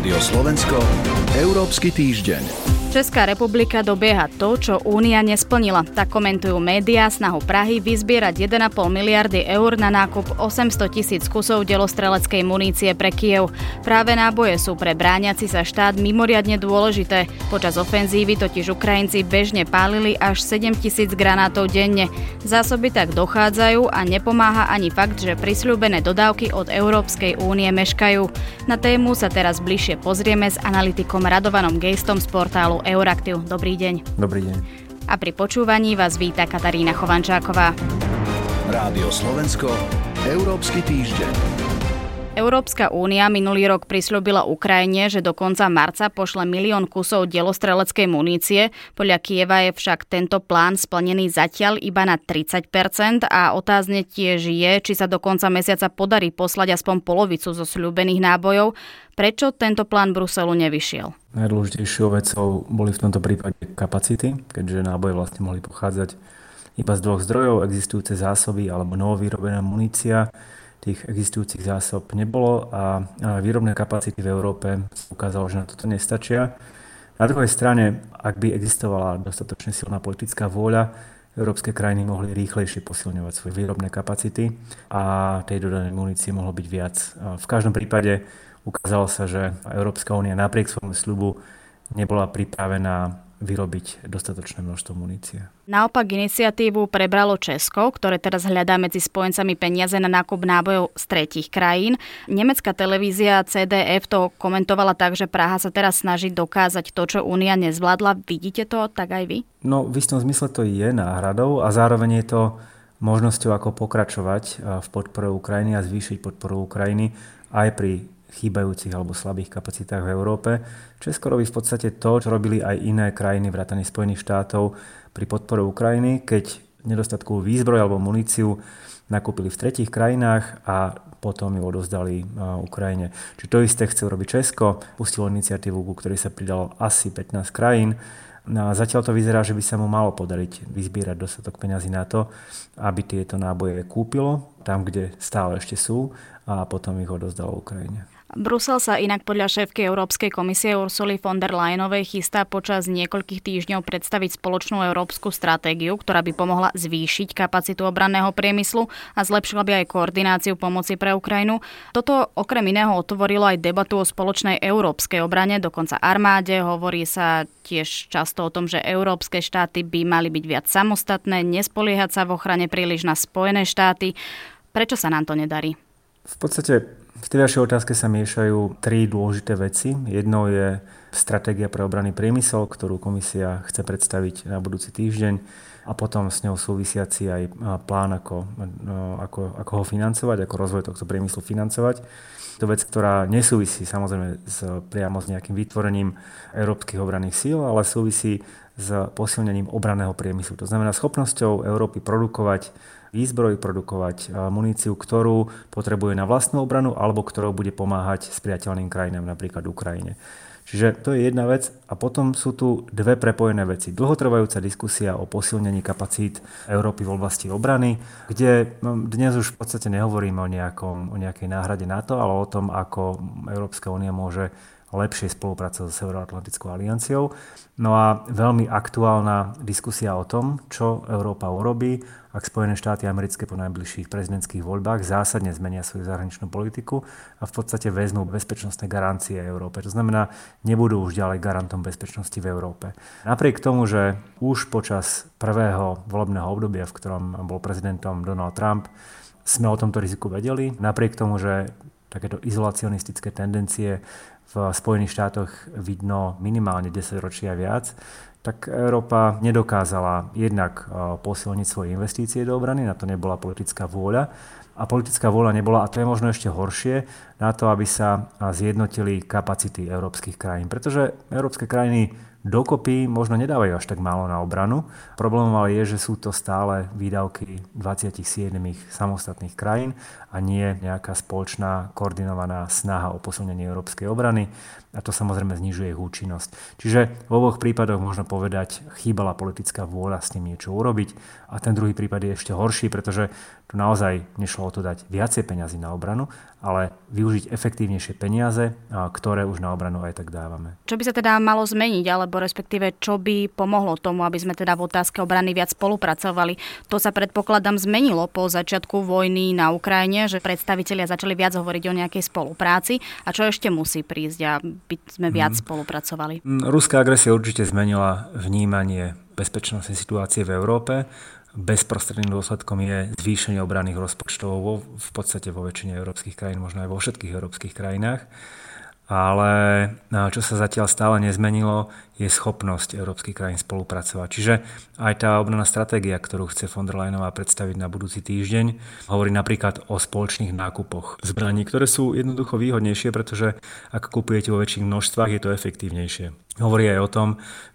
Rádio Slovensko, Európsky týždeň. Česká republika dobieha to, čo Únia nesplnila. Tak komentujú médiá snahu Prahy vyzbierať 1,5 miliardy eur na nákup 800 000 kusov delostreleckej munície pre Kyjev. Práve náboje sú pre brániaci sa štát mimoriadne dôležité. Počas ofenzívy totiž Ukrajinci bežne pálili až 7 000 granátov denne. Zásoby tak dochádzajú a nepomáha ani fakt, že prisľúbené dodávky od Európskej únie meškajú. Na tému sa teraz bližšie pozrieme s analytikom Radovanom Geistom z portálu EURACTIV. Dobrý deň. Dobrý deň. A pri počúvaní vás víta Katarína Chovančáková. Rádio Slovensko, Európsky týždeň. Európska únia minulý rok prisľúbila Ukrajine, že do konca marca pošle 1 000 000 kusov delostreleckej munície. Podľa Kyjeva je však tento plán splnený zatiaľ iba na 30% a otázne tiež je, či sa do konca mesiaca podarí poslať aspoň polovicu zo sľúbených nábojov. Prečo tento plán Bruselu nevyšiel? Najdôležitejšou vecou boli v tomto prípade kapacity, keďže náboje vlastne mohli pochádzať iba z 2 zdrojov, existujúce zásoby alebo novovýrobená munícia. Tých existujúcich zásob nebolo a výrobné kapacity v Európe sa ukázalo, že na toto nestačia. Na druhej strane, ak by existovala dostatočne silná politická vôľa, európske krajiny mohli rýchlejšie posilňovať svoje výrobné kapacity a tej dodanej munície mohlo byť viac. V každom prípade ukázalo sa, že Európska únia napriek svojmu sľubu nebola pripravená vyrobiť dostatočné množstvo munície. Naopak iniciatívu prebralo Česko, ktoré teraz hľadá medzi spojencami peniaze na nákup nábojov z tretích krajín. Nemecká televízia CDF to komentovala tak, že Praha sa teraz snaží dokázať to, čo Únia nezvládla. Vidíte to tak aj vy? No v istom zmysle to je náhradou a zároveň je to možnosťou, ako pokračovať v podpore Ukrajiny a zvýšiť podporu Ukrajiny aj pri chýbajúcich alebo slabých kapacitách v Európe. Česko robí v podstate to, čo robili aj iné krajiny vrátane Spojených štátov pri podpore Ukrajiny, keď nedostatkovú výzbroj alebo muníciu nakúpili v tretích krajinách a potom ju odovzdali Ukrajine. Čiže to isté chce robiť Česko. Pustilo iniciatívu, ku ktorej sa pridalo asi 15 krajín. No a zatiaľ to vyzerá, že by sa mu malo podariť vyzbierať dostatok peňazí na to, aby tieto náboje kúpilo tam, kde stále ešte sú a potom ich odozdalo Ukrajine. Brusel sa inak podľa šéfky Európskej komisie Ursuly von der Leyenovej chystá počas niekoľkých týždňov predstaviť spoločnú európsku stratégiu, ktorá by pomohla zvýšiť kapacitu obranného priemyslu a zlepšila by aj koordináciu pomoci pre Ukrajinu. Toto okrem iného otvorilo aj debatu o spoločnej európskej obrane, dokonca armáde. Hovorí sa tiež často o tom, že európske štáty by mali byť viac samostatné, nespoliehať sa v ochrane príliš na Spojené štáty. Prečo sa nám to nedarí? V podstate v tej vašej otázke sa miešajú 3 dôležité veci. Jednou je stratégia pre obranný priemysel, ktorú komisia chce predstaviť na budúci týždeň a potom s ňou súvisiaci aj plán, ako ho financovať, ako rozvoj tohto priemyslu financovať. To vec, ktorá nesúvisí samozrejme priamo s nejakým vytvorením európskych obranných síl, ale súvisí s posilnením obranného priemyslu. To znamená schopnosťou Európy produkovať výzbroj, produkovať muníciu, ktorú potrebuje na vlastnú obranu alebo ktorou bude pomáhať spriateľným krajinám, napríklad Ukrajine. Čiže to je jedna vec a potom sú tu dve prepojené veci. Dlhotrvajúca diskusia o posilnení kapacít Európy v oblasti obrany, kde dnes už v podstate nehovoríme o nejakej náhrade NATO, ale o tom, ako Európska únia môže lepšie spolupracovať so Severoatlantickou alianciou. No a veľmi aktuálna diskusia o tom, čo Európa urobí, ak Spojené štáty americké po najbližších prezidentských voľbách zásadne zmenia svoju zahraničnú politiku a v podstate vezmú bezpečnostné garancie Európe. To znamená, nebudú už ďalej garantom bezpečnosti v Európe. Napriek tomu, že už počas prvého volebného obdobia, v ktorom bol prezidentom Donald Trump, sme o tomto riziku vedeli, napriek tomu, že takéto izolacionistické tendencie v Spojených štátoch vidno minimálne 10 ročia viac, tak Európa nedokázala jednak posilniť svoje investície do obrany, na to nebola politická vôľa. A politická vôľa nebola, a to je možno ešte horšie, na to, aby sa zjednotili kapacity európskych krajín. Pretože európske krajiny dokopy možno nedávajú až tak málo na obranu. Problém ale je, že sú to stále výdavky 27 samostatných krajín a nie nejaká spoločná koordinovaná snaha o posilnenie európskej obrany a to samozrejme znižuje ich účinnosť. Čiže v oboch prípadoch možno povedať, chýbala politická vôľa s tým niečo urobiť a ten druhý prípad je ešte horší, pretože tu naozaj nešlo o to dať viacej peňazí na obranu, ale využiť efektívnejšie peniaze, ktoré už na obranu aj tak dávame. Čo by sa teda malo zmeniť, alebo respektíve čo by pomohlo tomu, aby sme teda v otázke obrany viac spolupracovali? To sa predpokladám zmenilo po začiatku vojny na Ukrajine, že predstavitelia začali viac hovoriť o nejakej spolupráci a čo ešte musí prísť, aby sme viac spolupracovali? Ruská agresia určite zmenila vnímanie bezpečnostnej situácie v Európe. Bezprostredným dôsledkom je zvýšenie obranných rozpočtov v podstate vo väčšine európskych krajín, možno aj vo všetkých európskych krajinách. Ale čo sa zatiaľ stále nezmenilo, je schopnosť európskych krajín spolupracovať. Čiže aj tá obranná stratégia, ktorú chce von der Leyenová predstaviť na budúci týždeň, hovorí napríklad o spoločných nákupoch zbraní, ktoré sú jednoducho výhodnejšie, pretože ak kupujete vo väčších množstvách, je to efektívnejšie. Hovorí aj o tom,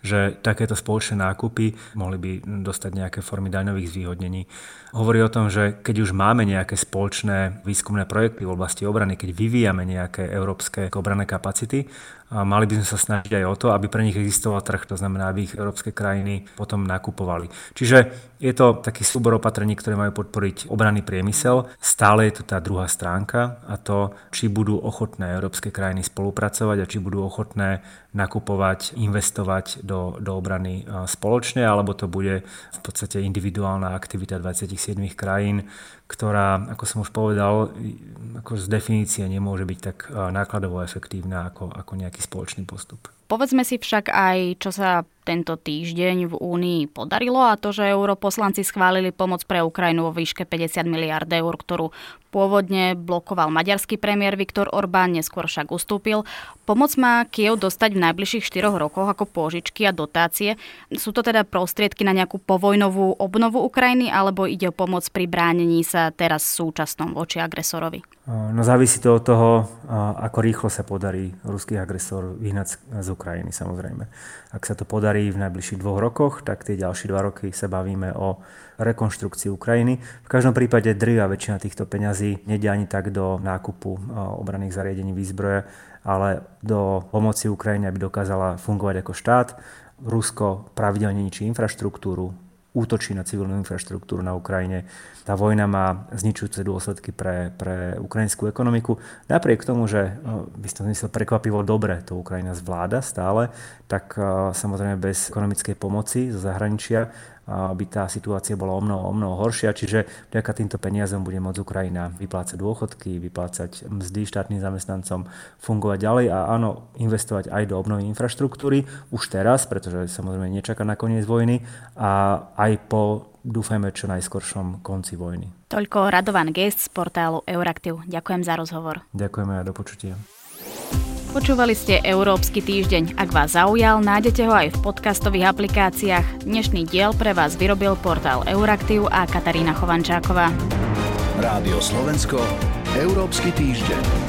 že takéto spoločné nákupy mohli by dostať nejaké formy daňových zvýhodnení. Hovorí o tom, že keď už máme nejaké spoločné výskumné projekty v oblasti obrany, keď vyvíjame nejaké európske obranné kapacity, a mali by sme sa snažiť aj o to, aby pre nich existoval trh, to znamená, aby ich európske krajiny potom nakupovali. Čiže je to taký súbor opatrení, ktoré majú podporiť obranný priemysel. Stále je to tá druhá stránka a to, či budú ochotné európske krajiny spolupracovať a či budú ochotné nakupovať, investovať do obrany spoločne, alebo to bude v podstate individuálna aktivita 27 krajín, ktorá, ako som už povedal, ako z definície nemôže byť tak nákladovo efektívna ako nejaký spoločný postup. Povedzme si však aj, čo sa tento týždeň v Únii podarilo a to, že europoslanci schválili pomoc pre Ukrajinu vo výške 50 miliárd eur, ktorú pôvodne blokoval maďarský premiér Viktor Orbán, neskôr však ustúpil. Pomoc má Kyjev dostať v najbližších 4 rokoch ako pôžičky a dotácie. Sú to teda prostriedky na nejakú povojnovú obnovu Ukrajiny alebo ide o pomoc pri bránení sa teraz súčasnom voči agresorovi? No závisí to od toho, ako rýchlo sa podarí ruský agresor vyhnať z Ukrajiny samozrejme. Ak sa to podarí v najbližších 2 rokoch, tak tie ďalšie 2 roky sa bavíme o rekonštrukcii Ukrajiny. V každom prípade drvivá väčšina týchto peňazí nejde ani tak do nákupu obranných zariadení výzbroje, ale do pomoci Ukrajine, aby dokázala fungovať ako štát. Rusko pravidelne ničí infraštruktúru, útočí na civilnú infraštruktúru na Ukrajine. Tá vojna má zničujúce dôsledky pre ukrajinskú ekonomiku. Napriek tomu, že by som myslel prekvapivo dobre to Ukrajina zvláda stále, tak samozrejme bez ekonomickej pomoci zo zahraničia by tá situácia bola o mnoho horšia. Čiže vďaka týmto peniazom bude môcť Ukrajina vyplácať dôchodky, vyplácať mzdy štátnym zamestnancom, fungovať ďalej a áno, investovať aj do obnovy infraštruktúry už teraz, pretože samozrejme nečaká na koniec vojny a aj po, dúfajme, čo najskoršom konci vojny. Toľko Radovan Geist z portálu EURACTIV. Ďakujem za rozhovor. Ďakujeme a do počutia. Počúvali ste Európsky týždeň. Ak vás zaujal, nájdete ho aj v podcastových aplikáciách. Dnešný diel pre vás vyrobil portál EURACTIV a Katarína Chovančáková. Rádio Slovensko, Európsky týždeň.